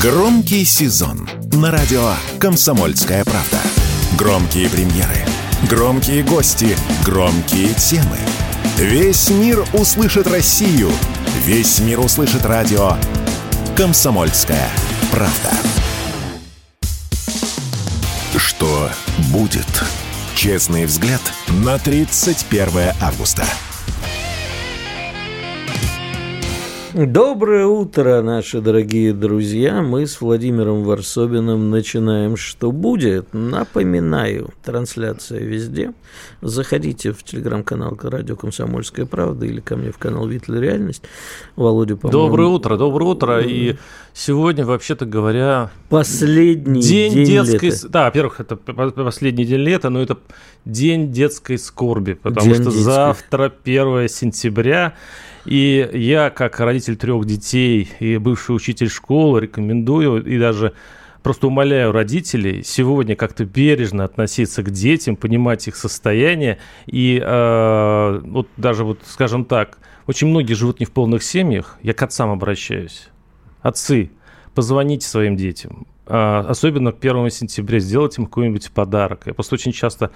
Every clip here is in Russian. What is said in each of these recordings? Громкий сезон на радио «Комсомольская правда». Громкие премьеры, громкие гости, громкие темы. Весь мир услышит Россию. Весь мир услышит радио «Комсомольская правда». Что будет? Честный взгляд на 31 августа. Доброе утро, наши дорогие друзья. Мы с Владимиром Варсобиным начинаем «Что будет?». Напоминаю, трансляция везде. Заходите в телеграм-канал «Радио Комсомольская правда» или ко мне в канал «Виттл. Реальность». Володя, по-моему... Доброе утро. И сегодня, вообще-то говоря... Последний день детской... лета. Да, во-первых, это последний день лета, но это день детской скорби, потому что завтра 1 сентября... И я, как родитель 3 детей и бывший учитель школы, рекомендую и даже просто умоляю родителей сегодня как-то бережно относиться к детям, понимать их состояние. И вот даже, вот, скажем так, очень многие живут не в полных семьях. Я к отцам обращаюсь. Отцы, позвоните своим детям. Особенно к 1 сентября сделайте им какой-нибудь подарок. Я просто очень часто...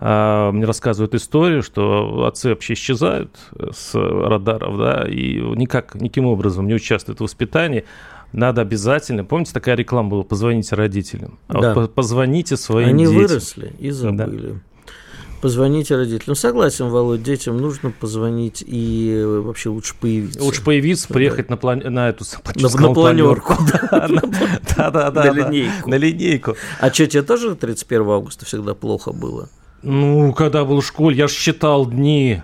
Мне рассказывают историю, что отцы вообще исчезают с радаров, да, и никаким образом не участвуют в воспитании. Надо обязательно... Помните, такая реклама была? Позвоните родителям. Да. Вот позвоните своим детям. Они выросли и забыли. Да. Позвоните родителям. Согласен, Володь, детям нужно позвонить и вообще лучше появиться. Лучше появиться, приехать на эту... На планерку. Да-да-да. На линейку. А что, тебе тоже 31 августа всегда плохо было? Ну, когда был в школе, я же считал дни,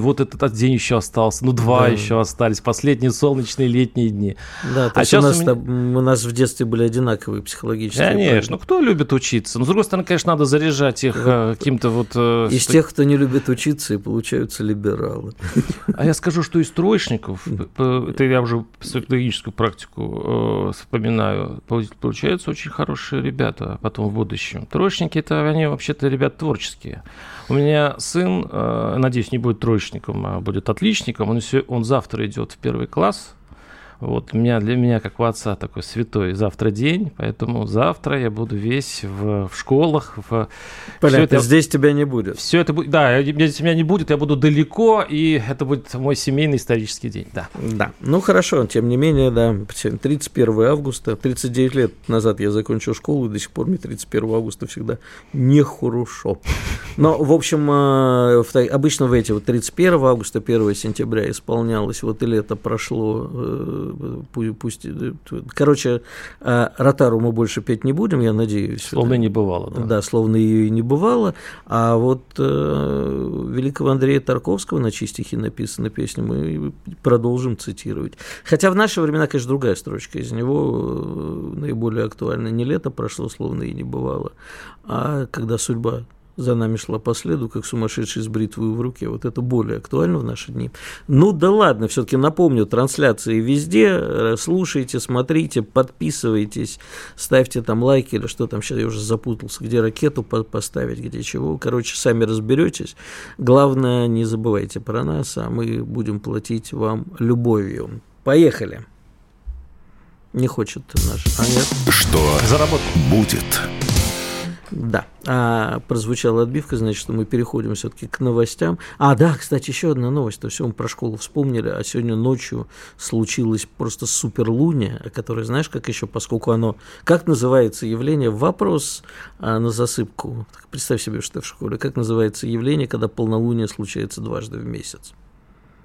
вот этот день еще остался, 2 еще остались, последние солнечные летние дни. Да, то есть у нас в детстве были одинаковые психологические... Конечно, ну кто любит учиться? Но, с другой стороны, конечно, надо заряжать их каким-то вот... Из тех, кто не любит учиться, и получаются либералы. А я скажу, что из троечников, это я уже психологическую практику вспоминаю, получаются очень хорошие ребята потом в будущем. Троечники, это они вообще-то ребята творческие. У меня сын, надеюсь, не будет троечником, а будет отличником. Он завтра идет в 1 класс. Вот для меня, как у отца, такой святой завтра день, поэтому завтра я буду весь в школах. Понятно, здесь тебя не будет. Все это будет, да, здесь меня не будет, я буду далеко, и это будет мой семейный исторический день, да. Да, ну хорошо, тем не менее, да, 31 августа, 39 лет назад я закончил школу, и до сих пор мне 31 августа всегда нехорошо. Но, в общем, обычно в эти вот 31 августа, 1 сентября исполнялось, вот и лето прошло... Короче, Ротару мы больше петь не будем, я надеюсь. Словно и не бывало. Да, словно ее и не бывало. А вот великого Андрея Тарковского, на чьи стихи написана песня, мы продолжим цитировать. Хотя в наши времена, конечно, другая строчка из него наиболее актуальна. Не лето прошло, словно и не бывало, а когда судьба за нами шла по следу, как сумасшедший с бритвой в руке. Вот это более актуально в наши дни. Ну да ладно, все-таки напомню, трансляции везде. Слушайте, смотрите, подписывайтесь, ставьте там лайки или что там. Сейчас я уже запутался, где ракету поставить, где чего. Короче, сами разберетесь. Главное, не забывайте про нас, а мы будем платить вам любовью. Поехали. Не хочет наш... А нет. Что будет? Да, прозвучала отбивка, значит, что мы переходим все-таки к новостям. А, да, кстати, еще одна новость, то все, мы про школу вспомнили, а сегодня ночью случилось просто суперлуние, о которой, знаешь, как еще, поскольку оно, как называется явление, вопрос на засыпку, представь себе, что ты в школе, как называется явление, когда полнолуние случается 2 в месяц?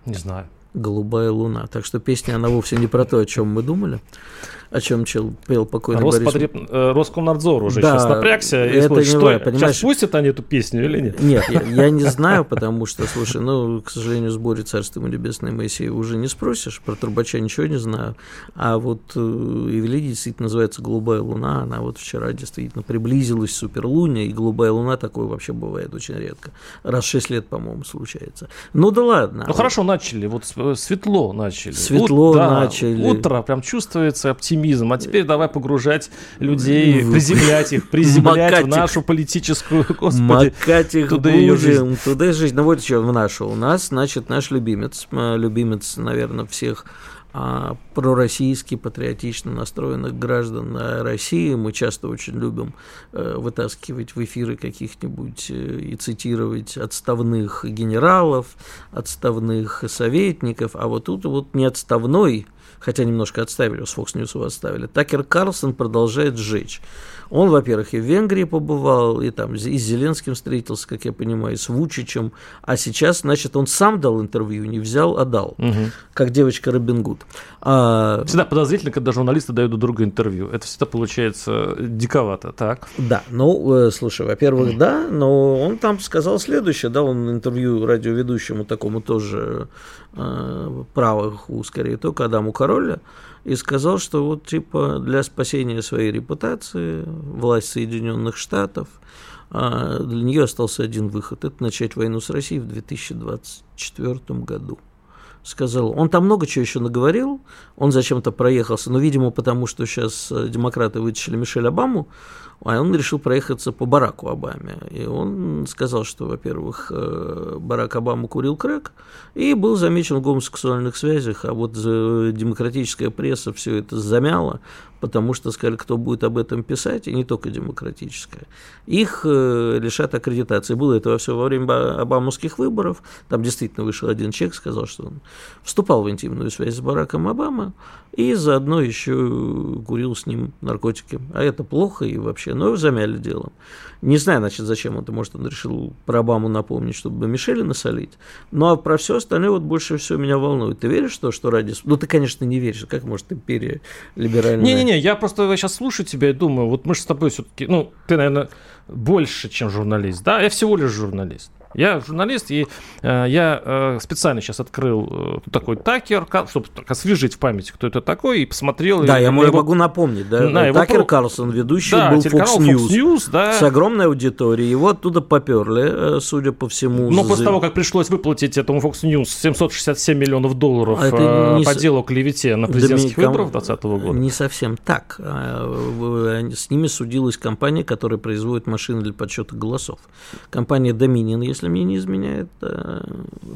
Не знаю. «Голубая луна». Так что песня, она вовсе не про то, о чем мы думали, о чем пел покойный Борис. Роскомнадзор уже сейчас напрягся. И это не важно, понимаешь? Сейчас пустят они эту песню или нет? Нет, я не знаю, потому что, слушай, к сожалению, в сборе «Царство небесное» Моисея уже не спросишь, про трубача ничего не знаю. А вот явление действительно называется «Голубая луна», она вот вчера действительно приблизилась суперлуния, и «Голубая луна» такое вообще бывает очень редко. Раз в 6 лет, по-моему, случается. Ну да ладно. Ну хорошо, начали, вот светло начали. Утро, прям чувствуется оптимизм. А теперь давай погружать людей, приземлять в нашу политическую, господи. Макать их туда будем, туда и жизнь. Ну вот еще в нашу. У нас, значит, наш любимец, наверное, всех пророссийски, патриотично настроенных граждан России. Мы часто очень любим вытаскивать в эфиры каких-нибудь и цитировать отставных генералов, отставных советников, а вот тут вот не отставной, хотя немножко отставили, с Fox News его отставили, Такер Карлсон продолжает сжечь. Он, во-первых, и в Венгрии побывал, и там и с Зеленским встретился, как я понимаю, и с Вучичем, а сейчас, значит, он сам дал интервью, не взял, а дал, как девочка Робин Гуд. Всегда подозрительно, когда журналисты дают друг другу интервью, это всегда получается диковато, так? Да, ну, слушай, во-первых, да, но он там сказал следующее, дал он интервью радиоведущему такому тоже правых, скорее только Адаму Каролле, и сказал, что вот типа для спасения своей репутации власть Соединенных Штатов, для нее остался один выход – это начать войну с Россией в 2024 году. Сказал. Он там много чего еще наговорил, он зачем-то проехался, но, видимо, потому что сейчас демократы вытащили Мишель Обаму, а он решил проехаться по Бараку Обаме. И он сказал, что, во-первых, Барак Обама курил крэк и был замечен в гомосексуальных связях, а вот демократическая пресса все это замяла, потому что сказали, кто будет об этом писать, и не только демократическая. Их лишат аккредитации. Было это все во время обамовских выборов. Там действительно вышел один человек, сказал, что он вступал в интимную связь с Бараком Обама и заодно еще курил с ним наркотики. А это плохо и вообще. Но его замяли делом. Не знаю, значит, зачем это. Может, он решил про Обаму напомнить, чтобы Мишеля насолить. Ну, а про все остальное вот больше всего меня волнует. Ты веришь в то, что ради... Ну, ты, конечно, не веришь. Как может империя либеральная... Не-не-не. Я просто сейчас слушаю тебя и думаю, вот мы же с тобой все-таки, ну, ты, наверное, больше, чем журналист, да? Я всего лишь журналист. Я журналист, и я специально сейчас открыл такой Такер, чтобы освежить в памяти, кто это такой, и посмотрел. Да, и, я могу напомнить, да, Такер Карлсон, ведущий, да, был Fox News, да, с огромной аудиторией, его оттуда поперли, судя по всему. Но после того, как пришлось выплатить этому Fox News $767 миллионов по делу о клевете на президентских выборах 2020 года. Не совсем так. С ними судилась компания, которая производит машины для подсчета голосов. Компания Dominion, если мне не изменяет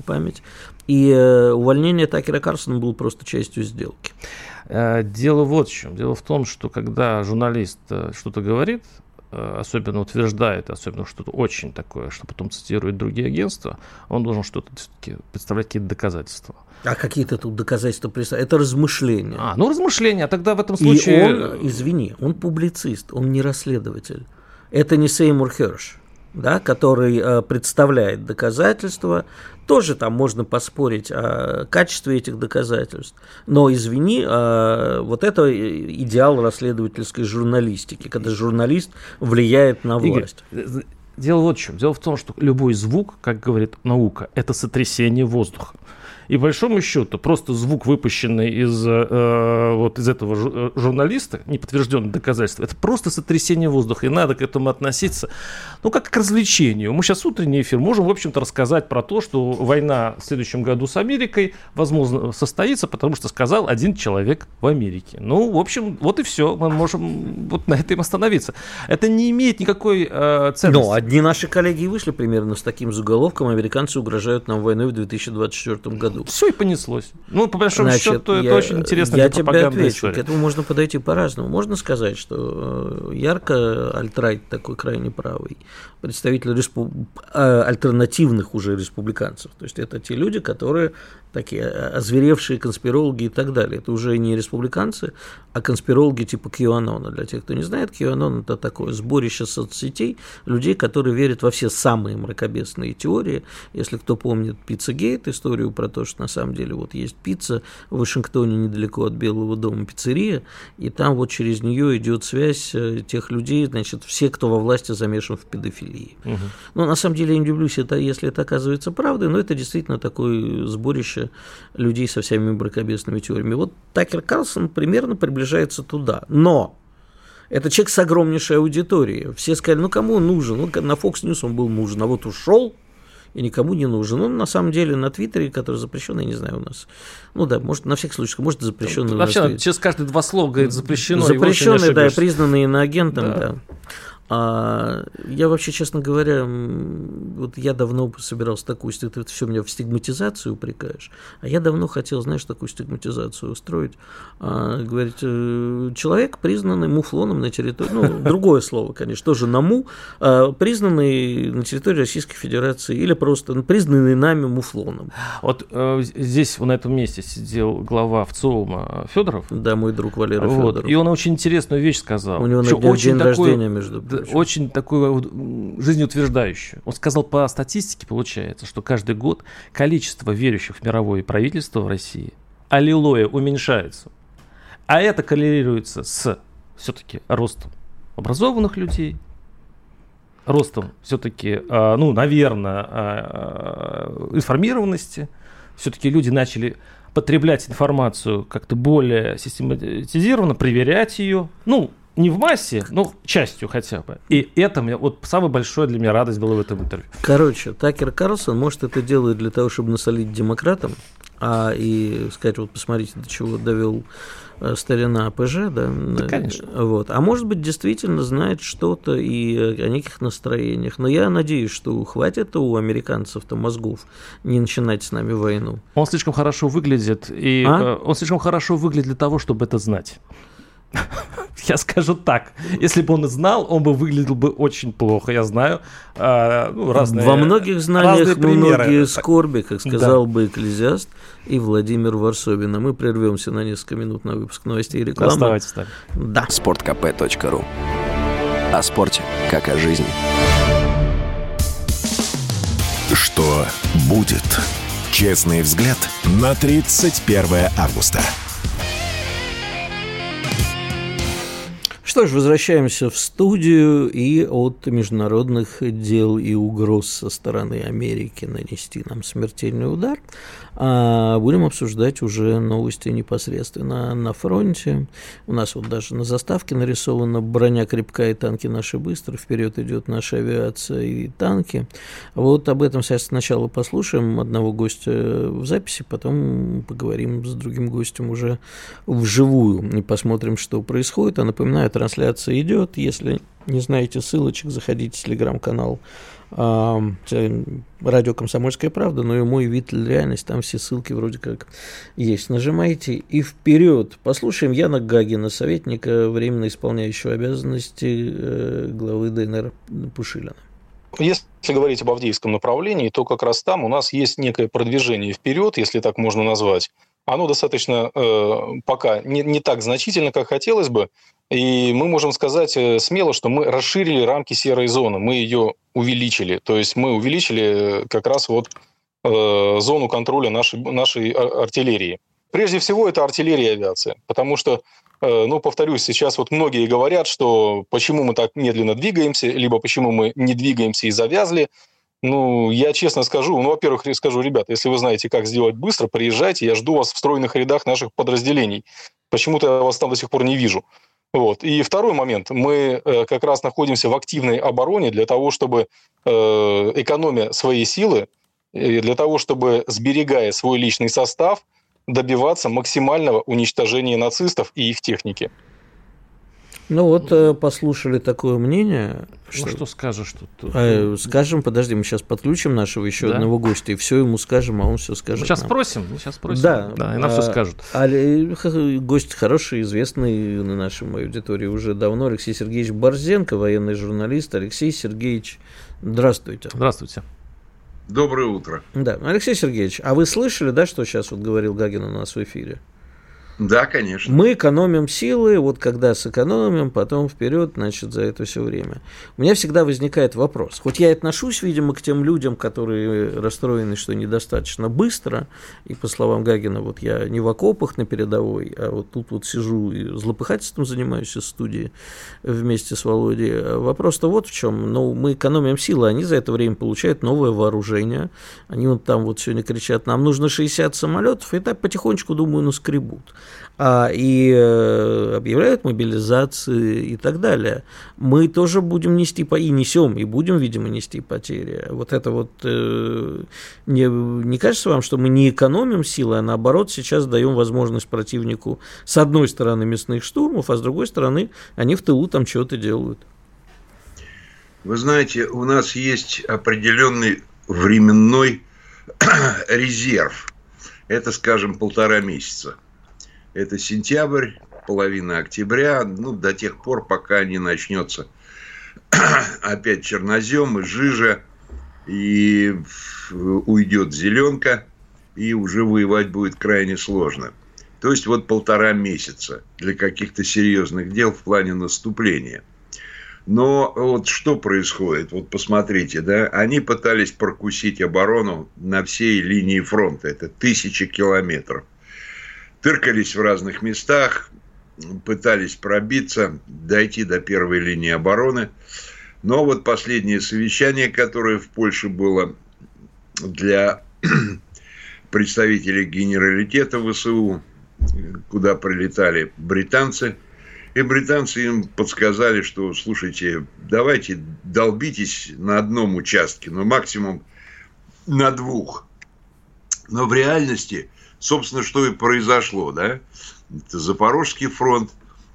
память. И увольнение Такера Карлсона было просто частью сделки. Дело вот в чем. Дело в том, что когда журналист что-то говорит, особенно утверждает, особенно что-то очень такое, что потом цитирует другие агентства, он должен что-то представлять, какие-то доказательства. А какие-то тут доказательства представляют? Это размышления. Размышления. А тогда в этом случае... И он, извини, он публицист, он не расследователь. Это не Сеймур Херш. Да, который представляет доказательства. Тоже там можно поспорить о качестве этих доказательств. Но, извини, вот это идеал расследовательской журналистики, когда журналист влияет на власть. Игорь, дело вот в чем. Дело в том, что любой звук, как говорит наука, это сотрясение воздуха. И, большому счету, просто звук, выпущенный из этого журналиста, неподтвержденное доказательство, это просто сотрясение воздуха, и надо к этому относиться, как к развлечению. Мы сейчас утренний эфир можем, в общем-то, рассказать про то, что война в следующем году с Америкой, возможно, состоится, потому что сказал один человек в Америке. В общем, вот и все, мы можем вот на этом остановиться. Это не имеет никакой ценности. Но одни наши коллеги вышли примерно с таким заголовком: «Американцы угрожают нам войной в 2024 году». Все и понеслось. По большому счету, это очень интересная пропагандная история. К этому можно подойти по-разному. Можно сказать, что ярко альтрайт, такой крайне правый, представитель альтернативных уже республиканцев. То есть это те люди, которые такие озверевшие конспирологи и так далее. Это уже не республиканцы, а конспирологи типа Кьюанона. Для тех, кто не знает, Кьюанон – это такое сборище соцсетей, людей, которые верят во все самые мракобесные теории. Если кто помнит Пиццагейт, историю про то, что на самом деле вот есть пицца в Вашингтоне недалеко от Белого дома, пиццерия, и там вот через нее идет связь тех людей, значит, все, кто во власти замешан в педофилии. Угу. На самом деле я не удивлюсь, если это оказывается правдой, но это действительно такое сборище людей со всеми мракобесными теориями. Вот Такер Карлсон примерно приближается туда, но... Это человек с огромнейшей аудиторией. Все сказали, кому он нужен? На Fox News он был нужен, а вот ушел и никому не нужен. Он на самом деле на Твиттере, который запрещен, я не знаю, у нас. Может, на всякий случай, может, запрещенный. Вообще, через каждые два слова говорит запрещено. Запрещенный, да, и признанный иноагентом, да. Я вообще, честно говоря, вот я давно собирался такую, ты все меня в стигматизацию упрекаешь, а я давно хотел, знаешь, такую стигматизацию устроить, говорить, человек, признанный муфлоном на территории, ну, другое слово, конечно, тоже на му, признанный на территории Российской Федерации или просто признанный нами муфлоном. Вот здесь, на этом месте сидел глава ВЦИОМа Федоров. Да, мой друг Валерий Федоров. И он очень интересную вещь сказал. У него день рождения, между прочим. Очень такую жизнеутверждающую. Он сказал, по статистике получается, что каждый год количество верующих в мировое правительство в России, аллилуйя, уменьшается. А это коррелируется с все-таки ростом образованных людей, ростом все-таки, ну, наверное, информированности. Все-таки люди начали потреблять информацию как-то более систематизированно, проверять ее, ну, не в массе, но частью хотя бы. И это мне, вот самая большая для меня радость была в этом интервью. Короче, Такер Карлсон, может, это делает для того, чтобы насолить демократам, и сказать, вот посмотрите, до чего довел старина АПЖ, да? Да, конечно. Вот. А может быть, действительно знает что-то и о неких настроениях. Но я надеюсь, что хватит у американцев-то мозгов не начинать с нами войну. Он слишком хорошо выглядит, он слишком хорошо выглядит для того, чтобы это знать. Я скажу так, если бы он знал, он бы выглядел бы очень плохо, я знаю, разные примеры. Во многих знаниях многие скорби, как сказал бы Экклезиаст и Владимир Варсобин. А мы прервемся на несколько минут на выпуск новостей и рекламы. Оставайтесь с нами. Да. sportkp.ru. О спорте, как о жизни. Что будет? Честный взгляд на 31 августа. Что ж, возвращаемся в студию, и от международных дел и угроз со стороны Америки нанести нам смертельный удар. Будем обсуждать уже новости непосредственно на фронте. У нас вот даже на заставке нарисована броня крепкая и танки наши быстро. Вперед идет наша авиация и танки. Вот об этом сейчас сначала послушаем одного гостя в записи, потом поговорим с другим гостем уже вживую и посмотрим, что происходит. А напоминаю, трансляция идет. Если не знаете ссылочек, заходите в телеграм-канал радио «Комсомольская правда», но и мой Виттл. Реальность, там все ссылки вроде как есть. Нажимайте и вперед. Послушаем Яна Гагина, советника, временно исполняющего обязанности главы ДНР Пушилина. Если говорить об Авдеевском направлении, то как раз там у нас есть некое продвижение вперед, если так можно назвать. Оно достаточно пока не так значительно, как хотелось бы. И мы можем сказать смело, что мы расширили рамки серой зоны, мы ее увеличили. То есть мы увеличили как раз вот зону контроля нашей артиллерии. Прежде всего, это артиллерия и авиация. Потому что, повторюсь, сейчас вот многие говорят, что почему мы так медленно двигаемся, либо почему мы не двигаемся и завязли. Я честно скажу, во-первых, скажу, ребята, если вы знаете, как сделать быстро, приезжайте, я жду вас в стройных рядах наших подразделений. Почему-то я вас там до сих пор не вижу. Вот. И второй момент. Мы как раз находимся в активной обороне для того, чтобы, экономя свои силы, для того, чтобы, сберегая свой личный состав, добиваться максимального уничтожения нацистов и их техники. Послушали такое мнение. Что скажешь тут? Скажем, подожди, мы сейчас подключим нашего еще одного гостя, и все ему скажем, а он все скажет. Мы сейчас спросим. Да, и нам все скажут. Гость хороший, известный на нашей аудитории уже давно, Алексей Сергеевич Борзенко, военный журналист. Алексей Сергеевич, здравствуйте. Здравствуйте. Доброе утро. Да, Алексей Сергеевич, а вы слышали, да, что сейчас вот говорил Гагин у нас в эфире? Да, конечно. Мы экономим силы, вот когда сэкономим, потом вперед, значит, за это все время. У меня всегда возникает вопрос. Хоть я отношусь, видимо, к тем людям, которые расстроены, что недостаточно быстро, и, по словам Гагина, вот я не в окопах на передовой, а вот тут вот сижу и злопыхательством занимаюсь из студии вместе с Володей. Вопрос-то вот в чем. Мы экономим силы, они за это время получают новое вооружение. Они вот там вот сегодня кричат, нам нужно 60 самолетов, и так потихонечку, думаю, наскребут. И объявляют мобилизации и так далее. Мы тоже будем нести потери. Вот это вот не кажется вам, что мы не экономим силы, а наоборот сейчас даем возможность противнику с одной стороны мясных штурмов, а с другой стороны они в тылу там чего-то делают? Вы знаете, у нас есть определенный временной резерв. Это, скажем, 1,5 месяца. Это сентябрь, половина октября, до тех пор, пока не начнется опять чернозем и жижа, и уйдет зеленка, и уже воевать будет крайне сложно. То есть, 1,5 месяца для каких-то серьезных дел в плане наступления. Но вот что происходит? Вот посмотрите, да, они пытались прокусить оборону на всей линии фронта. Это 1000 километров. Тыркались в разных местах, пытались пробиться, дойти до первой линии обороны. Но вот последнее совещание, которое в Польше было для представителей генералитета ВСУ, куда прилетали британцы, и британцы им подсказали, что, слушайте, давайте долбитесь на одном участке, но максимум на 2. Но в реальности, собственно, что и произошло, да? Это Запорожский фронт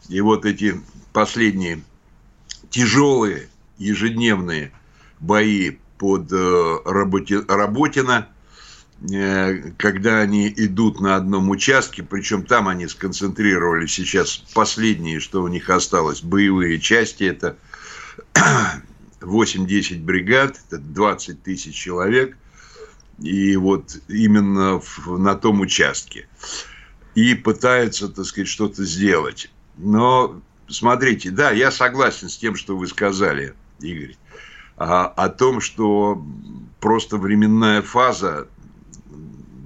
и вот эти последние тяжелые ежедневные бои под Работино, когда они идут на одном участке, причем там они сконцентрировали сейчас последние, что у них осталось, боевые части, это 8-10 бригад, это 20 тысяч человек, и вот именно на том участке. И пытаются, так сказать, что-то сделать. Но смотрите, да, я согласен с тем, что вы сказали, Игорь, о том, что просто временная фаза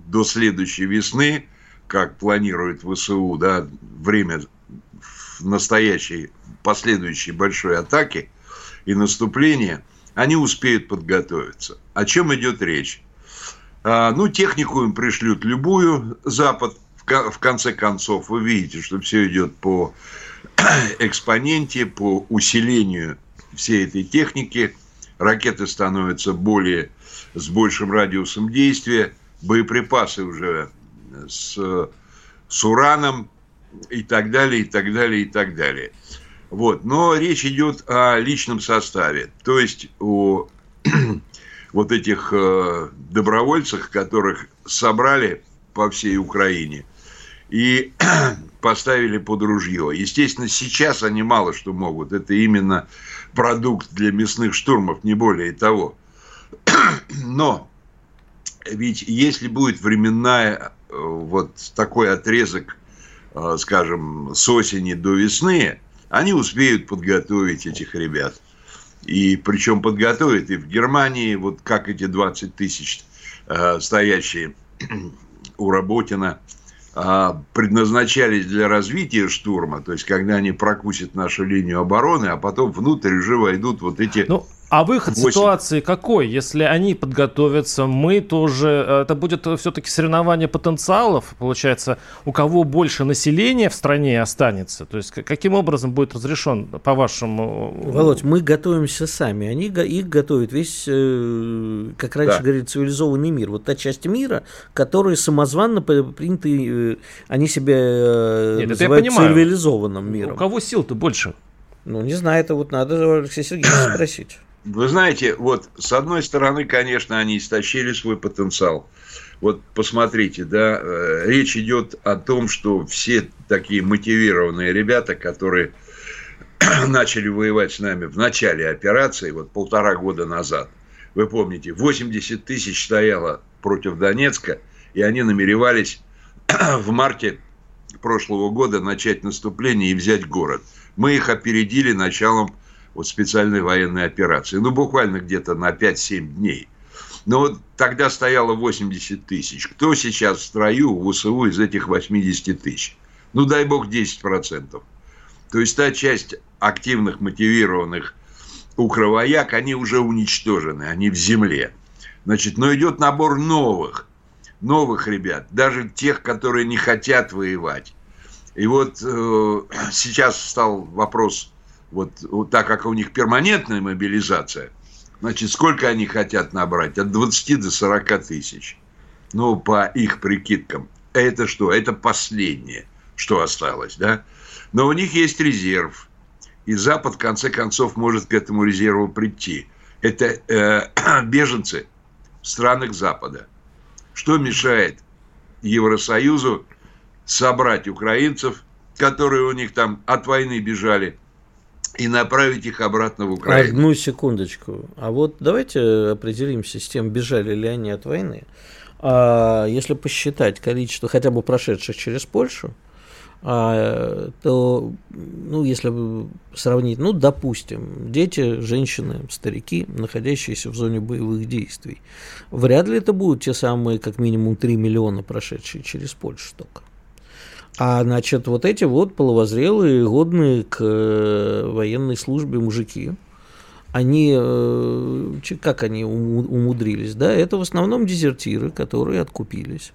до следующей весны, как планирует ВСУ, да, время настоящей, последующей большой атаки и наступления, они успеют подготовиться. О чем идет речь? Технику им пришлют любую, Запад, в конце концов, вы видите, что все идет по экспоненте, по усилению всей этой техники, ракеты становятся с большим радиусом действия, боеприпасы уже с ураном и так далее, и так далее, и так далее. Вот. Но речь идет о личном составе, то есть о вот этих добровольцах, которых собрали по всей Украине и поставили под ружье. Естественно, сейчас они мало что могут, это именно продукт для мясных штурмов, не более того. Но ведь если будет временная, вот такой отрезок, скажем, с осени до весны, они успеют подготовить этих ребят. И причем подготовят и в Германии, вот как эти 20 тысяч стоящие у Работина предназначались для развития штурма, то есть когда они прокусят нашу линию обороны, а потом внутрь уже войдут вот эти... А выход 8. Ситуации какой? Если они подготовятся, мы тоже... Это будет все-таки соревнование потенциалов, получается, у кого больше населения в стране останется? То есть каким образом будет разрешен, по-вашему... Володь, мы готовимся сами. Их готовит весь, как раньше говорили, цивилизованный мир. Вот та часть мира, которая самозванно приняты... Они себя называют цивилизованным миром. У кого сил-то больше? Не знаю, это вот надо Алексея Сергеевича спросить. Вы знаете, вот с одной стороны, конечно, они истощили свой потенциал. Вот посмотрите, да, речь идет о том, что все такие мотивированные ребята, которые начали воевать с нами в начале операции, вот 1,5 года назад, вы помните, 80 тысяч стояло против Донецка, и они намеревались в марте прошлого года начать наступление и взять город. Мы их опередили началом вот специальной военной операции. Буквально где-то на 5-7 дней. Вот тогда стояло 80 тысяч. Кто сейчас в строю в ВСУ из этих 80 тысяч? Дай бог 10%. То есть, та часть активных, мотивированных укровояк, они уже уничтожены, они в земле. Но идет набор новых ребят, даже тех, которые не хотят воевать. И вот сейчас встал вопрос, вот так как у них перманентная мобилизация, сколько они хотят набрать? От 20 до 40 тысяч. По их прикидкам. Это что? Это последнее, что осталось, да? Но у них есть резерв. И Запад, в конце концов, может к этому резерву прийти. Это беженцы в странах Запада. Что мешает Евросоюзу собрать украинцев, которые у них там от войны бежали, и направить их обратно в Украину? Одну секундочку. А вот давайте определимся с тем, бежали ли они от войны. Если посчитать количество хотя бы прошедших через Польшу, то, ну, если сравнить, ну, допустим, дети, женщины, старики, находящиеся в зоне боевых действий, вряд ли это будут те самые, как минимум, 3 миллиона, прошедшие через Польшу только. А, значит, вот эти вот половозрелые, годные к военной службе мужики, они, как они умудрились, да, это в основном дезертиры, которые откупились.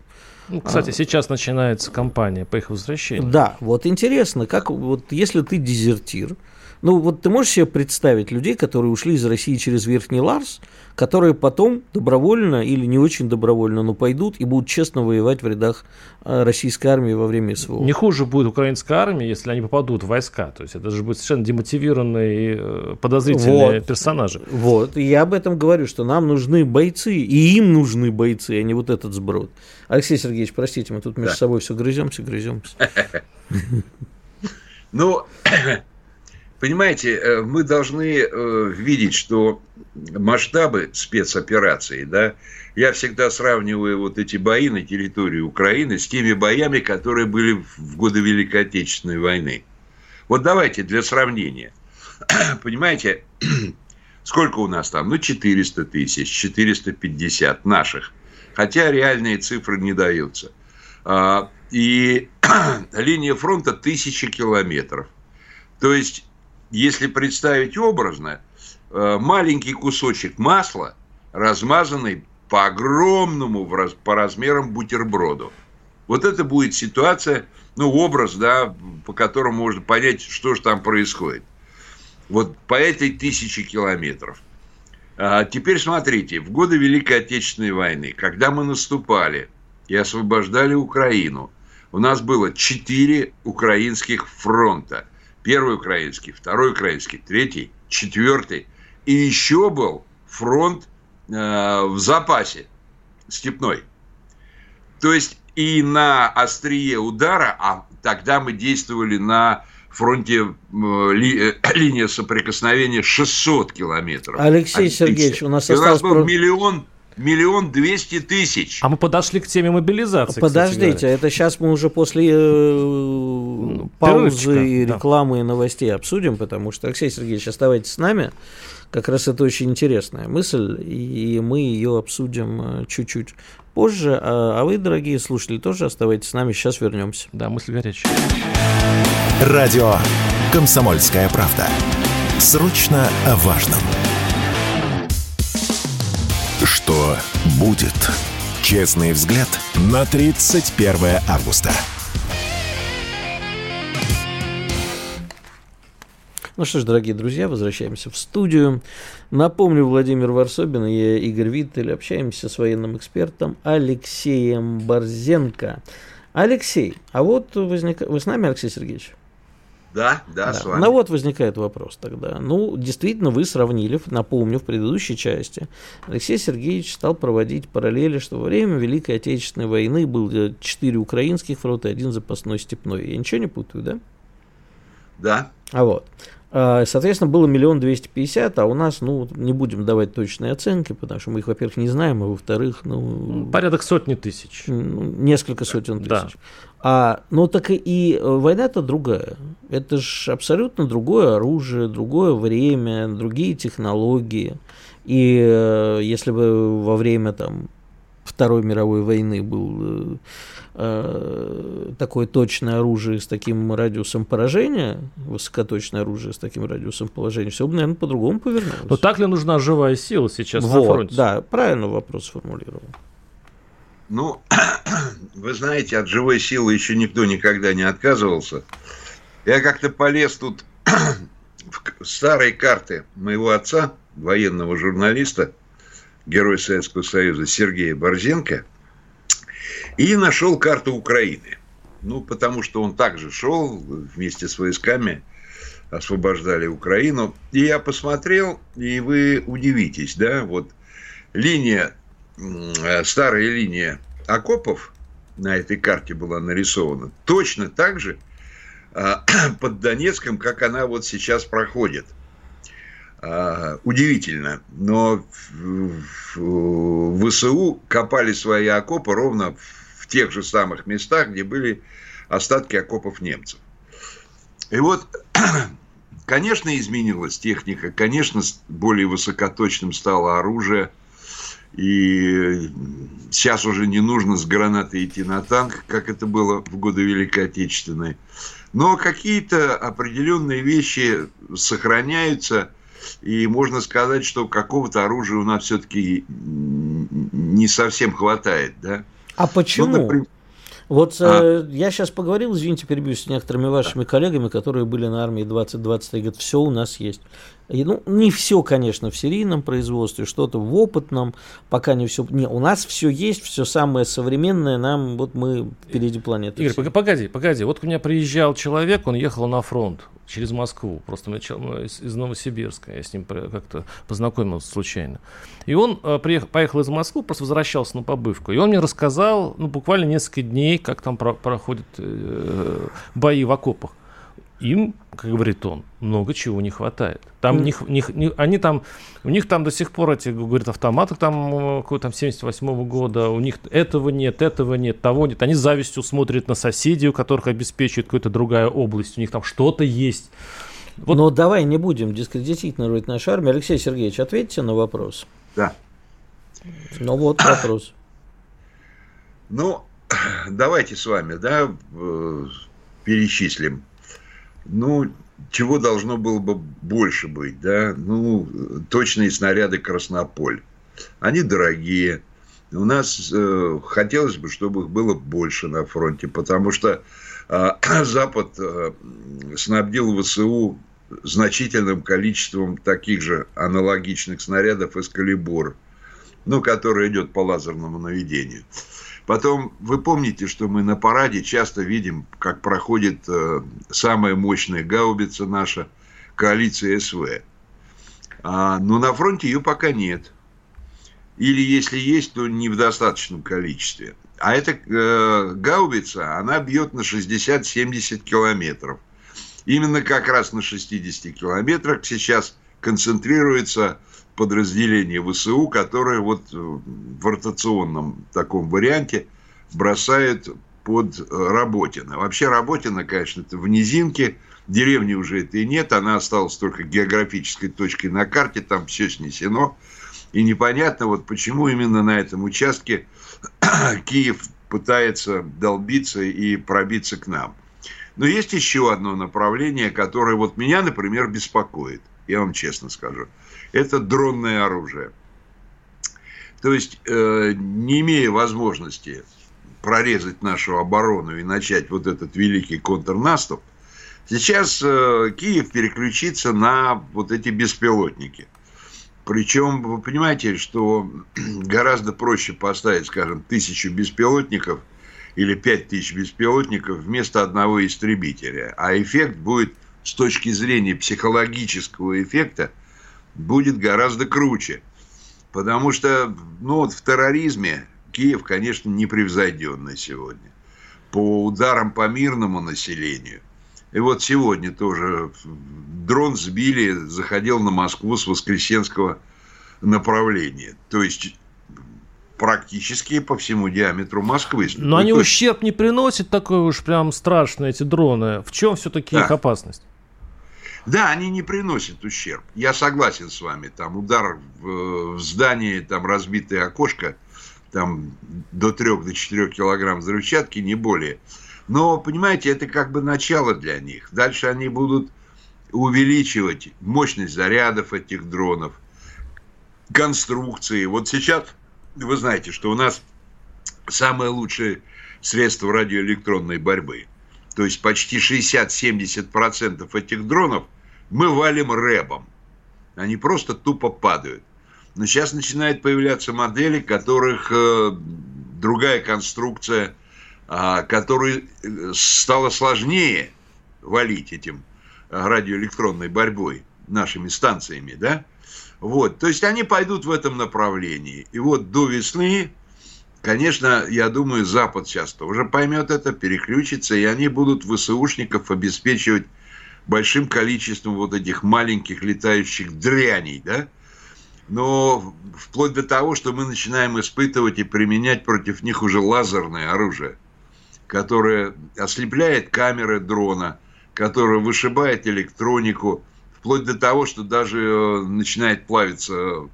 Кстати, сейчас начинается кампания по их возвращению. Да, вот интересно, как вот если ты дезертир, ну вот ты можешь себе представить людей, которые ушли из России через Верхний Ларс, которые потом добровольно или не очень добровольно, но пойдут и будут честно воевать в рядах российской армии во время СВО. Не хуже будет украинская армия, если они попадут в войска. То есть это же будут совершенно демотивированные и подозрительные персонажи. Вот, и я об этом говорю, что нам нужны бойцы, и им нужны бойцы, а не вот этот сброд. Алексей Сергеевич, простите, мы тут между собой все грыземся. Ну... Понимаете, мы должны видеть, что масштабы спецоперации, да, я всегда сравниваю вот эти бои на территории Украины с теми боями, которые были в годы Великой Отечественной войны. Вот давайте для сравнения. Понимаете, сколько у нас там? Ну, 400 тысяч, 450 наших. Хотя реальные цифры не даются. И линия фронта 1000 километров. То есть... Если представить образно, маленький кусочек масла, размазанный по огромному по размерам бутерброду. Вот это будет ситуация, ну, образ, да, по которому можно понять, что же там происходит. Вот по этой 1000 километров. А теперь смотрите, в годы Великой Отечественной войны, когда мы наступали и освобождали Украину, у нас было 4 украинских фронта. Первый украинский, второй украинский, третий, четвертый. И еще был фронт в запасе, степной. То есть и на острие удара, а тогда мы действовали на фронте, линия соприкосновения 600 километров. Алексей Сергеевич, у нас осталось... У нас был миллион... 1 200 000. А мы подошли к теме мобилизации. Подождите, кстати, это сейчас мы уже после паузы и рекламы и новостей обсудим, потому что, Алексей Сергеевич, оставайтесь с нами. Как раз это очень интересная мысль, и мы ее обсудим чуть-чуть позже. А вы, дорогие слушатели, тоже оставайтесь с нами, сейчас вернемся. Да, мысль горячая. Радио «Комсомольская правда». Срочно о важном. Что будет? Честный взгляд на 31 августа. Ну что ж, дорогие друзья, возвращаемся в студию. Напомню, Владимир Варсобин и Игорь Виттель. Общаемся с военным экспертом Алексеем Борзенко. Алексей, а вот вы с нами, Алексей Сергеевич? Да, с вами. Ну вот возникает вопрос тогда. Ну, действительно, вы сравнили, напомню, в предыдущей части. Алексей Сергеевич стал проводить параллели, что во время Великой Отечественной войны было 4 украинских фронта и 1 запасной степной. Я ничего не путаю, да? Да. А вот. Соответственно, было 1 250 000, а у нас, ну, не будем давать точные оценки, потому что мы их, во-первых, не знаем, а во-вторых, ну... Порядок сотни тысяч. Несколько сотен тысяч. Да. Ну, так и война-то другая. Это же абсолютно другое оружие, другое время, другие технологии. И если бы во время, там, Второй мировой войны был такое точное оружие с таким радиусом поражения, высокоточное оружие с таким радиусом поражения, все бы, наверное, по-другому повернулось. Но так ли нужна живая сила сейчас на фронте? Да, правильно вопрос сформулировал. Ну, вы знаете, от живой силы еще никто никогда не отказывался. Я как-то полез тут в старые карты моего отца, военного журналиста, герой Советского Союза Сергея Борзенко, и нашел карту Украины. Ну, потому что он также шел вместе с войсками освобождали Украину. И я посмотрел, и вы удивитесь, да, вот линия, старая линия окопов на этой карте была нарисована точно так же под Донецком, как она вот сейчас проходит. Удивительно, но в ВСУ копали свои окопы ровно в тех же самых местах, где были остатки окопов немцев. И вот, конечно, изменилась техника, конечно, более высокоточным стало оружие, и сейчас уже не нужно с гранатой идти на танк, как это было в годы Великой Отечественной. Но какие-то определенные вещи сохраняются. И можно сказать, что какого-то оружия у нас все-таки не совсем хватает, да? А почему? Ну, например... я сейчас поговорил, извините, перебьюсь, с некоторыми вашими коллегами, которые были на армии 2020, и говорят, все у нас есть. И, не все, конечно, в серийном производстве, что-то в опытном, пока не все. Не, у нас все есть, все самое современное, нам, вот мы впереди планеты. Игорь, погоди, вот к мне приезжал человек, он ехал на фронт через Москву, просто из Новосибирска, я с ним как-то познакомился случайно. И он поехал из Москвы, просто возвращался на побывку, и он мне рассказал, буквально несколько дней, как там проходят бои в окопах. Им, как говорит он, много чего не хватает. Там у них там до сих пор эти, говорит, автоматы там, 78-го года, у них этого нет, того нет. Они с завистью смотрят на соседей, у которых обеспечивает какая-то другая область, у них там что-то есть. Вот. Но давай не будем дискредитировать нашу армию. Алексей Сергеевич, ответьте на вопрос. Да. Ну вот вопрос. Давайте с вами, да, перечислим. Чего должно было бы больше быть, да? Точные снаряды «Краснополь». Они дорогие. У нас хотелось бы, чтобы их было больше на фронте, потому что Запад снабдил ВСУ значительным количеством таких же аналогичных снарядов «Экскалибур», который идет по лазерному наведению. Потом, вы помните, что мы на параде часто видим, как проходит самая мощная гаубица наша, коалиция СВ. Но на фронте ее пока нет. Или если есть, то не в достаточном количестве. А эта гаубица, она бьет на 60-70 километров. Именно как раз на 60 километрах сейчас концентрируется... подразделение ВСУ, которое вот в ротационном таком варианте бросает под Работино. Вообще Работино, конечно, это в низинке, деревни уже этой нет, она осталась только географической точкой на карте, там все снесено. И непонятно, вот почему именно на этом участке Киев пытается долбиться и пробиться к нам. Но есть еще одно направление, которое вот меня, например, беспокоит, я вам честно скажу. Это дронное оружие. То есть, не имея возможности прорезать нашу оборону и начать вот этот великий контрнаступ, сейчас Киев переключится на вот эти беспилотники. Причем, вы понимаете, что гораздо проще поставить, скажем, 1000 беспилотников или 5000 беспилотников вместо одного истребителя. А эффект будет, с точки зрения психологического эффекта, будет гораздо круче, потому что, в терроризме Киев, конечно, непревзойденный сегодня, по ударам по мирному населению. И вот сегодня тоже дрон сбили, заходил на Москву с воскресенского направления, то есть практически по всему диаметру Москвы. Но они ущерб не приносят такой уж прям страшный, эти дроны. В чем все-таки их опасность? Да, они не приносят ущерб. Я согласен с вами. Там удар в здании, там разбитое окошко, там до 3-4 килограмм взрывчатки, не более. Но, понимаете, это как бы начало для них. Дальше они будут увеличивать мощность зарядов этих дронов, конструкции. Вот сейчас вы знаете, что у нас самое лучшее средство радиоэлектронной борьбы. То есть почти 60-70% этих дронов мы валим рэбом. Они просто тупо падают. Но сейчас начинают появляться модели, которых другая конструкция, которой стало сложнее валить этим радиоэлектронной борьбой, нашими станциями, да? Вот, то есть они пойдут в этом направлении. И вот до весны, конечно, я думаю, Запад сейчас уже поймет это, переключится, и они будут ВСУшников обеспечивать большим количеством вот этих маленьких летающих дряней, да? Но вплоть до того, что мы начинаем испытывать и применять против них уже лазерное оружие, которое ослепляет камеры дрона, которое вышибает электронику, вплоть до того, что даже начинает плавиться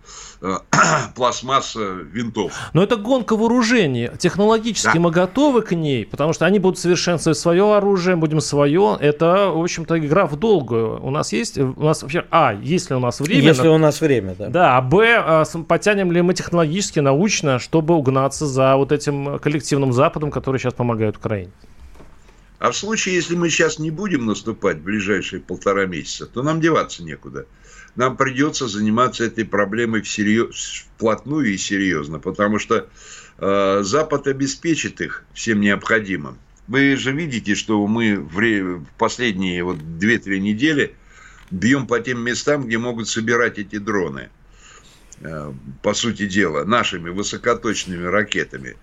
пластмасса винтов. Но это гонка вооружений. Технологически да. Мы готовы к ней, потому что они будут совершенствовать свое оружие, будем свое. Это, в общем-то, игра в долгую. У нас есть... У нас вообще... Есть ли у нас время? Если у нас время, да. Да, а Б, потянем ли мы технологически, научно, чтобы угнаться за вот этим коллективным Западом, который сейчас помогает Украине? А в случае, если мы сейчас не будем наступать в ближайшие 1.5 месяца, то нам деваться некуда. Нам придется заниматься этой проблемой вплотную и серьезно, потому что Запад обеспечит их всем необходимым. Вы же видите, что мы в последние 2-3 недели бьем по тем местам, где могут собирать эти дроны, по сути дела, нашими высокоточными ракетами.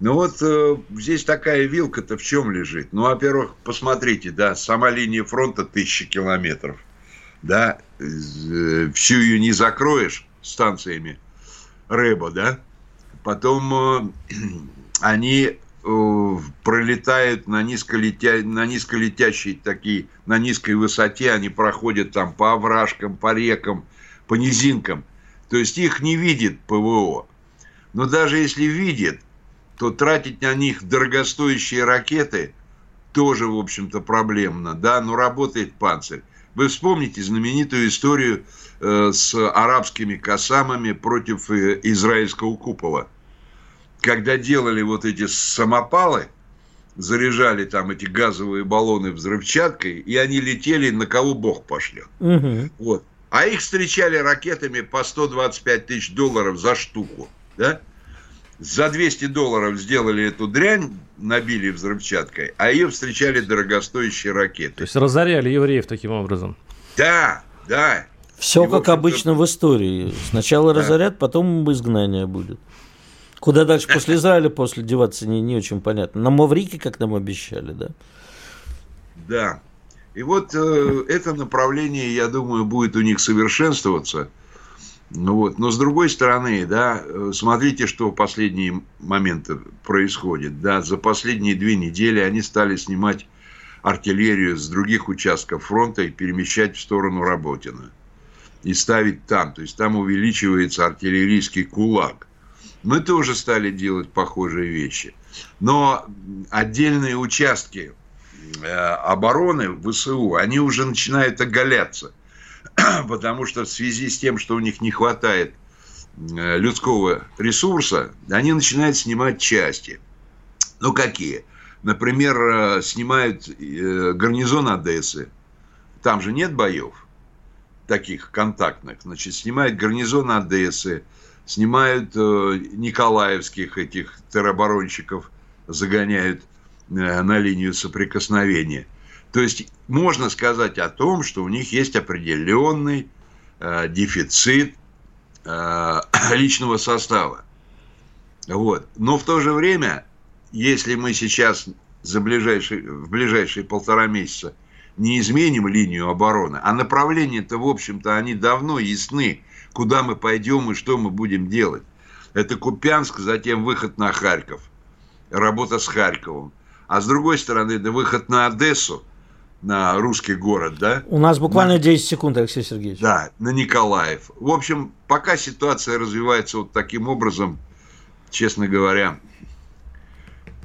Ну вот здесь такая вилка-то в чем лежит? Ну, во-первых, посмотрите, да, сама линия фронта 1000 километров, да, всю ее не закроешь станциями РЭБа, да, потом они пролетают на низколетящие такие, на низкой высоте, они проходят там по овражкам, по рекам, по низинкам, то есть их не видит ПВО, но даже если видит, то тратить на них дорогостоящие ракеты тоже, в общем-то, проблемно, да, но работает панцирь. Вы вспомните знаменитую историю с арабскими кассамами против израильского купола. Когда делали вот эти самопалы, заряжали там эти газовые баллоны взрывчаткой, и они летели, на кого Бог пошлет. Угу. Вот. А их встречали ракетами по $125 тысяч за штуку, да? За $200 сделали эту дрянь, набили взрывчаткой, а ее встречали дорогостоящие ракеты. То есть разоряли евреев таким образом. Да, да. Все и как обычно в истории. Сначала разорят, потом изгнание будет. Куда дальше после Израиля, после деваться не очень понятно. На Маврике, как нам обещали, да? Да. И вот это направление, я думаю, будет у них совершенствоваться. Вот. Но с другой стороны, да, смотрите, что в последние моменты происходит. Да. За последние 2 недели они стали снимать артиллерию с других участков фронта и перемещать в сторону Работина. И ставить там. То есть там увеличивается артиллерийский кулак. Мы тоже стали делать похожие вещи. Но отдельные участки обороны ВСУ, они уже начинают оголяться. Потому что в связи с тем, что у них не хватает людского ресурса, они начинают снимать части. Ну, какие? Например, снимают гарнизон Одессы. Там же нет боев таких контактных. Значит, снимают гарнизон Одессы, снимают николаевских этих тероборонщиков, загоняют на линию соприкосновения. То есть можно сказать о том, что у них есть определенный дефицит личного состава. Вот. Но в то же время, если мы сейчас в ближайшие 1.5 месяца не изменим линию обороны, а направления-то, в общем-то, они давно ясны, куда мы пойдем и что мы будем делать. Это Купянск, затем выход на Харьков, работа с Харьковом. А с другой стороны, это выход на Одессу, на русский город, да? У нас буквально 10 секунд, Алексей Сергеевич. Да, на Николаев. В общем, пока ситуация развивается вот таким образом, честно говоря,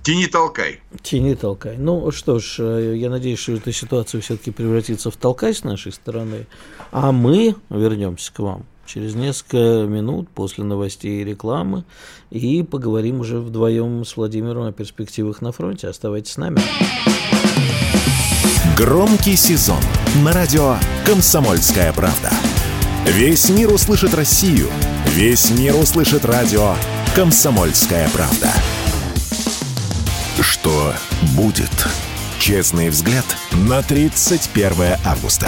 тяни-толкай. Тяни-толкай. Ну что ж, я надеюсь, что эта ситуация все-таки превратится в толкай с нашей стороны. А мы вернемся к вам через несколько минут после новостей и рекламы и поговорим уже вдвоем с Владимиром о перспективах на фронте. Оставайтесь с нами. Громкий сезон на радио «Комсомольская правда». Весь мир услышит Россию. Весь мир услышит радио «Комсомольская правда». Что будет? «Честный взгляд» на 31 августа.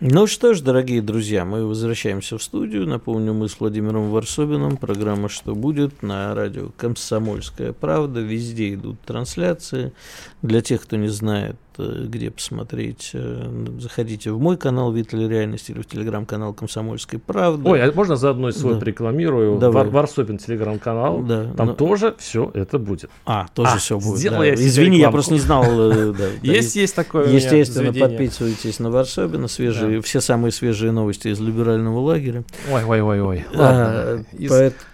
Ну что ж, дорогие друзья, мы возвращаемся в студию. Напомню, мы с Владимиром Варсобиным. Программа «Что будет» на радио «Комсомольская правда». Везде идут трансляции. Для тех, кто не знает, где посмотреть, заходите в мой канал «Виттл. Реальность» или в телеграм-канал «Комсомольской правды». Ой, а можно заодно и свой порекламирую? Варсобин телеграм-канал. Да. Там тоже все это будет. Тоже все будет. Да. Извини, я просто не знал. Есть такое. Естественно, подписывайтесь на Варсобина. Все самые свежие новости из либерального лагеря. Ой. Ладно.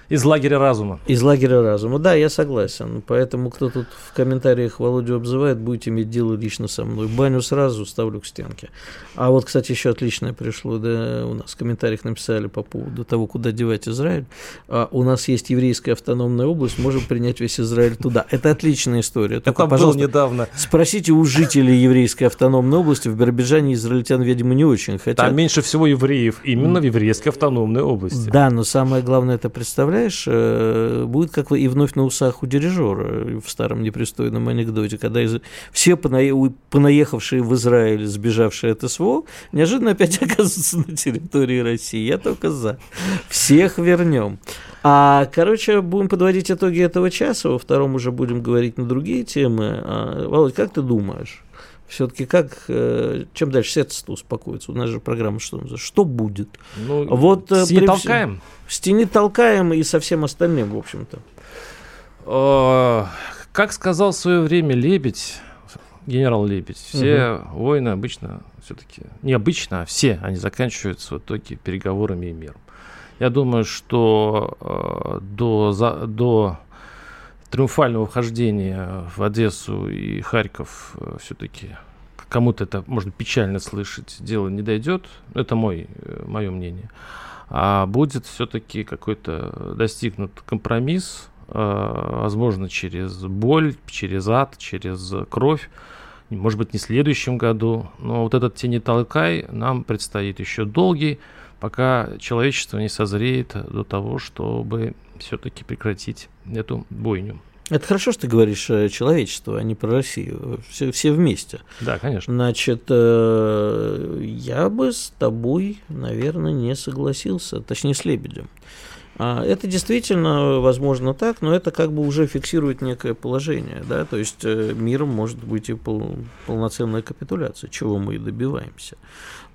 Из лагеря разума. Из лагеря разума, да, я согласен. Поэтому кто тут в комментариях Володю обзывает, будете иметь дело лично со мной. Баню сразу ставлю к стенке. А вот, кстати, еще отличное пришло. Да, у нас в комментариях написали по поводу того, куда девать Израиль. У нас есть еврейская автономная область, можем принять весь Израилл туда. Это отличная история. Только, пожалуйста, недавно. Спросите у жителей еврейской автономной области. В Биробиджане израильтян, видимо, не очень хотят. Там меньше всего евреев именно в еврейской автономной области. Да, но самое главное, это представляет, будет как и «Вновь на усах» у дирижера в старом непристойном анекдоте, когда все понаехавшие в Израиль, сбежавшие от СВО, неожиданно опять оказываются на территории России. Я только за. Всех вернем. Будем подводить итоги этого часа, во втором уже будем говорить на другие темы. Володь, как ты думаешь? Все-таки чем дальше сердце-то успокоится? У нас же программа «Что будет?». Стены толкаем. Стены толкаем и со всем остальным, в общем-то. Как сказал в свое время Лебедь, генерал Лебедь, все войны обычно все-таки... Не обычно, а все они заканчиваются в итоге переговорами и миром. Я думаю, что до триумфального вхождения в Одессу и Харьков все-таки, кому-то это можно печально слышать, дело не дойдет, это мое мнение, а будет все-таки какой-то достигнут компромисс, возможно, через боль, через ад, через кровь, может быть, не в следующем году, но вот этот «тяни толкай» нам предстоит еще долгий, пока человечество не созреет до того, чтобы все-таки прекратить эту бойню. Это хорошо, что ты говоришь человечество, а не про Россию. Все вместе. Да, конечно. Значит, я бы с тобой, наверное, не согласился, точнее, с Лебедем. Это действительно, возможно, так, но это как бы уже фиксирует некое положение, да, то есть миром может быть и полноценная капитуляция, чего мы и добиваемся.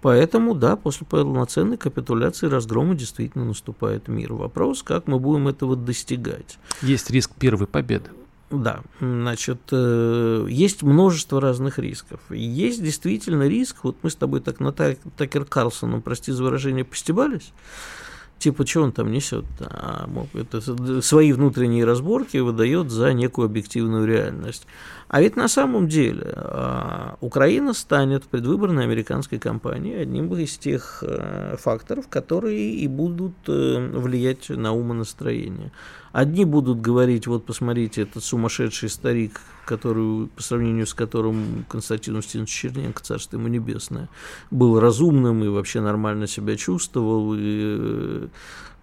Поэтому, да, после полноценной капитуляции разгрома действительно наступает мир. Вопрос, как мы будем этого достигать. Есть риск первой победы. Да, значит, есть множество разных рисков. Есть действительно риск, вот мы с тобой так на Такер Карлсоном, прости за выражение, постебались. Типа, что он там несет? Это свои внутренние разборки выдает за некую объективную реальность. А ведь на самом деле Украина станет предвыборной американской кампанией одним из тех факторов, которые и будут влиять на умонастроение. Одни будут говорить, вот посмотрите, этот сумасшедший старик, по сравнению с которым Константин Устинович Черненко, царство ему небесное, был разумным и вообще нормально себя чувствовал, и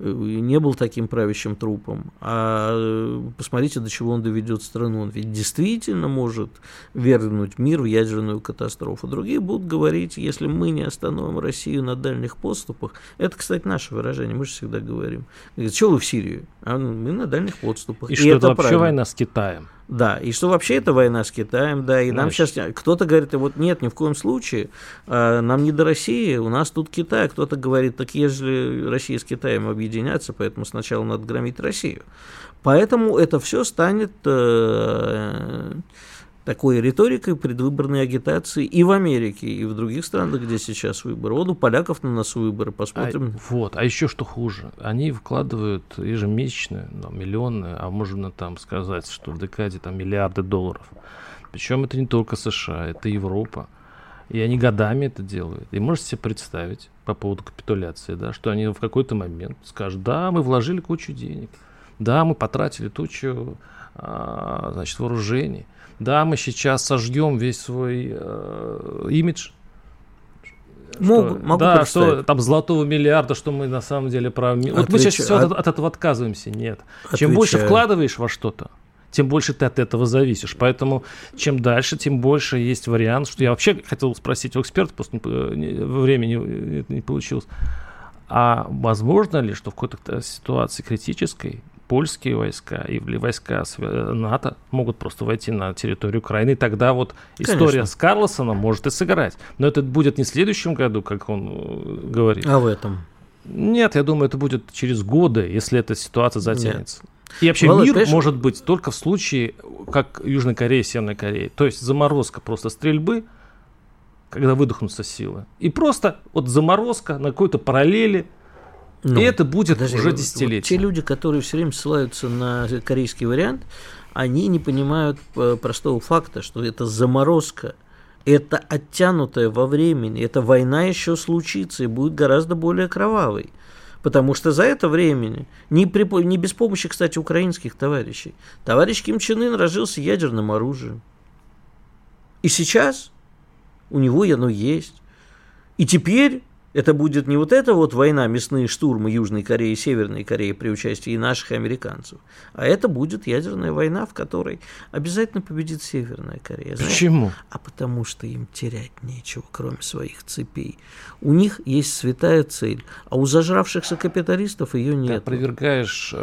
не был таким правящим трупом. А посмотрите, до чего он доведет страну. Он ведь действительно может вернуть мир в ядерную катастрофу. Другие будут говорить, если мы не остановим Россию на дальних подступах. Это, кстати, наше выражение, мы же всегда говорим. Что вы в Сирию? А мы на дальних подступах. И что это вообще правильно. Война с Китаем. Да, и что вообще это война с Китаем, да, и нам сейчас кто-то говорит, вот нет, ни в коем случае, нам не до России, у нас тут Китай, кто-то говорит, так если Россия с Китаем объединятся, поэтому сначала надо громить Россию. Поэтому это все станет такой риторикой предвыборной агитации и в Америке, и в других странах, где сейчас выборы. Вот у поляков на нас выборы, посмотрим. А еще что хуже, они вкладывают ежемесячные, миллионы, а можно там сказать, что в декаде миллиарды долларов. Причем это не только США, это Европа. И они годами это делают. И можете себе представить по поводу капитуляции, да, что они в какой-то момент скажут, да, мы вложили кучу денег, да, мы потратили тучу вооружений, да, мы сейчас сожгем весь свой имидж. Что там золотого миллиарда, что мы на самом деле... Вот мы сейчас от этого отказываемся. Нет. Чем больше вкладываешь во что-то, тем больше ты от этого зависишь. Поэтому чем дальше, тем больше есть вариант, что я вообще хотел спросить у эксперта, просто времени не получилось. А возможно ли, что в какой-то ситуации критической польские войска или войска НАТО могут просто войти на территорию Украины, и тогда вот история с Карлсоном может и сыграть. Но это будет не в следующем году, как он говорит. А в этом? Нет, я думаю, это будет через годы, если эта ситуация затянется. Нет. И вообще мир может быть только в случае, как Южная Корея и Северная Корея. То есть заморозка просто стрельбы, когда выдохнутся силы. И просто вот заморозка на какой-то параллели. Ну, и это будет уже десятилетие. Вот те люди, которые все время ссылаются на корейский вариант, они не понимают простого факта, что это заморозка, это оттянутая во времени, эта война еще случится и будет гораздо более кровавой. Потому что за это время, не без помощи, кстати, украинских товарищей, товарищ Ким Чен Ын разжился ядерным оружием. И сейчас у него оно есть. И теперь это будет не вот эта вот война, мясные штурмы Южной Кореи и Северной Кореи при участии и наших, и американцев, а это будет ядерная война, в которой обязательно победит Северная Корея. Знаешь? Почему? А потому что им терять нечего, кроме своих цепей. У них есть святая цель, а у зажравшихся капиталистов ее нет. Ты опровергаешь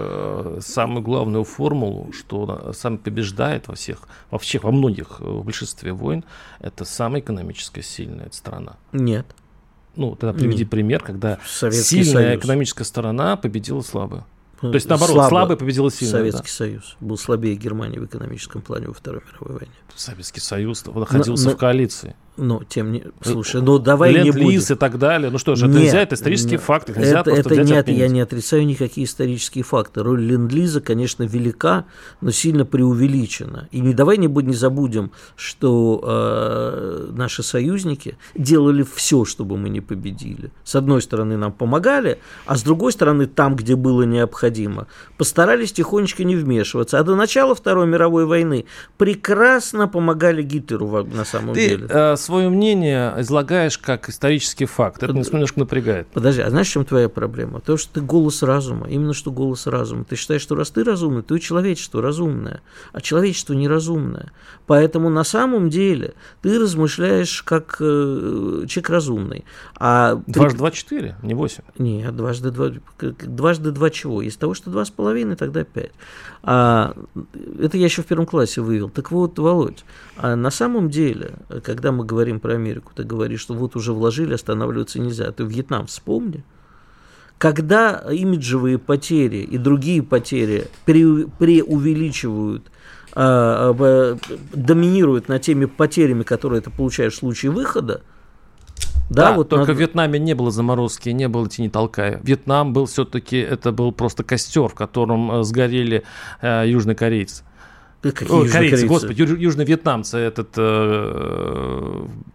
самую главную формулу, что сам побеждает во многих, в большинстве войн, это самая экономически сильная страна. Нет. Ну, тогда приведи пример, когда Советский сильная Союз. Экономическая сторона победила слабую. То есть, наоборот, слабая победила сильную. Советский Союз был слабее Германии в экономическом плане во Второй мировой войне. Советский Союз находился в коалиции. Но, тем не... Слушай, ну давай не будем. Ленд-лиз и так далее. Ну что же, это нельзя, это исторические факты. Нельзя это взять нет, я не отрицаю никакие исторические факты. Роль ленд-лиза, конечно, велика, но сильно преувеличена. И не забудем, что наши союзники делали все, чтобы мы не победили. С одной стороны, нам помогали, а с другой стороны, там, где было необходимо, постарались тихонечко не вмешиваться. А до начала Второй мировой войны прекрасно помогали Гитлеру на самом деле. Свое мнение излагаешь как исторический факт. Это немножко напрягает. Подожди, а знаешь, в чем твоя проблема? То, что ты голос разума. Именно что голос разума. Ты считаешь, что раз ты разумный, то и человечество разумное. А человечество неразумное. Поэтому на самом деле ты размышляешь как человек разумный. А дважды два 4, не 8. Нет, дважды два. Дважды два чего? Из того, что 2,5, тогда 5. Это я еще в первом классе вывел. Так вот, Володь, на самом деле, когда мы говорим про Америку, ты говоришь, что вот уже вложили, останавливаться нельзя. Ты Вьетнам вспомни. Когда имиджевые потери и другие потери преувеличивают, доминируют над теми потерями, которые ты получаешь в случае выхода, да, вот только в Вьетнаме не было заморозки, не было тени толкая. Вьетнам был все-таки, это был просто костер, в котором сгорели южнокорейцы. Корейцы, господи, южновьетнамцы.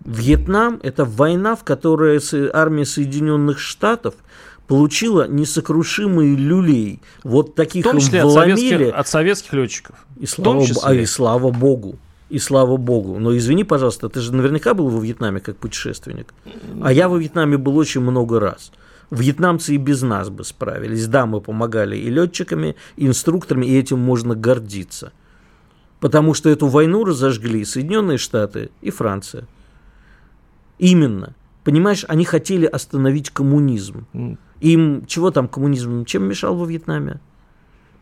Вьетнам – это война, в которой армия Соединенных Штатов получила несокрушимые люлей. Вот таких им вломили. От советских летчиков. И слава богу. И слава богу. Но извини, пожалуйста, ты же наверняка был во Вьетнаме как путешественник. А я во Вьетнаме был очень много раз. Вьетнамцы и без нас бы справились. Да, мы помогали и летчиками, и инструкторами, и этим можно гордиться. Потому что эту войну разожгли Соединенные Штаты и Франция. Именно. Понимаешь, они хотели остановить коммунизм. Им чего там коммунизм? Чем мешал во Вьетнаме?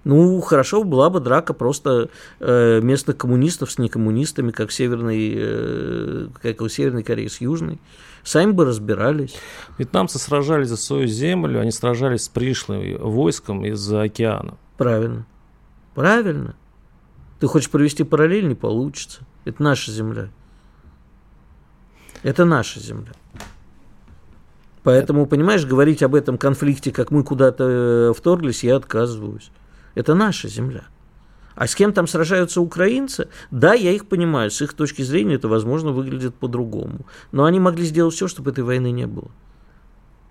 Ну, хорошо была бы драка просто местных коммунистов с некоммунистами, как у Северной Кореи с Южной. Сами бы разбирались. Вьетнамцы сражались за свою землю, они сражались с пришлым войском из-за океана. Правильно. Ты хочешь провести параллель, не получится. Это наша земля. Поэтому, понимаешь, говорить об этом конфликте, как мы куда-то вторглись, я отказываюсь. Это наша земля. А с кем там сражаются украинцы? Да, я их понимаю. С их точки зрения это, возможно, выглядит по-другому. Но они могли сделать все, чтобы этой войны не было.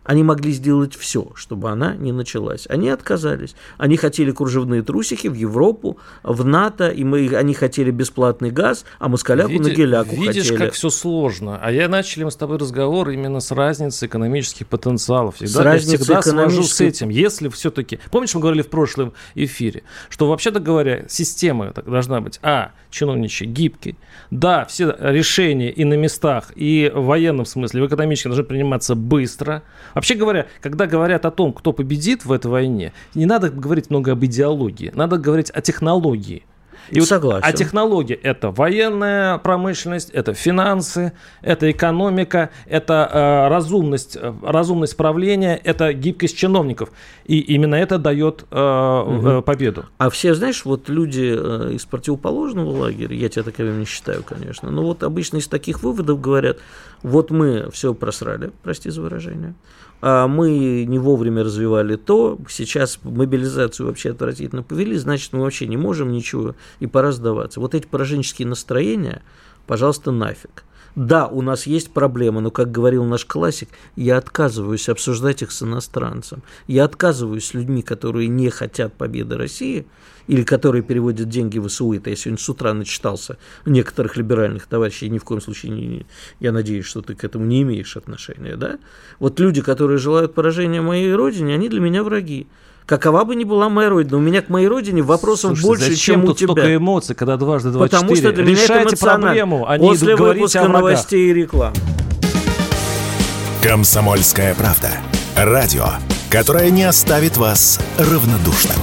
Они могли сделать все, чтобы она не началась. Они отказались. Они хотели кружевные трусики в Европу, в НАТО, и они хотели бесплатный газ, а москаляку на геляку хотели. Видишь, как все сложно. А я начали мы с тобой разговор именно с разницей экономических потенциалов. Всегда, с я всегда свожу с этим. Если все-таки... Помнишь, мы говорили в прошлом эфире, что, вообще-то говоря, система должна быть, чиновничья, гибкой. Да, все решения и на местах, и в военном смысле, в экономическом должны приниматься быстро. Вообще говоря, когда говорят о том, кто победит в этой войне, не надо говорить много об идеологии, надо говорить о технологии. И вот а технологии – это военная промышленность, это финансы, это экономика, это разумность правления, это гибкость чиновников. И именно это дает победу. А все, знаешь, вот люди из противоположного лагеря, я тебя таковым не считаю, конечно, но вот обычно из таких выводов говорят, вот мы все просрали, прости за выражение, мы не вовремя развивали то, сейчас мобилизацию вообще отвратительно повели, значит, мы вообще не можем ничего, и пора сдаваться. Вот эти пораженческие настроения, пожалуйста, нафиг. Да, у нас есть проблемы, но, как говорил наш классик, я отказываюсь обсуждать их с иностранцем. Я отказываюсь с людьми, которые не хотят победы России, или которые переводят деньги в СУ. Это я сегодня с утра начитался некоторых либеральных товарищей, ни в коем случае, я надеюсь, что ты к этому не имеешь отношения. Да? Вот люди, которые желают поражения моей родине, они для меня враги. Какова бы ни была моя родина, у меня к моей родине вопросов больше, чем у тебя. Зачем тут столько эмоций, когда дважды два четыре? Потому что для меня это эмоционально. После выпуска новостей и рекламы. Комсомольская правда. Радио, которое не оставит вас равнодушным.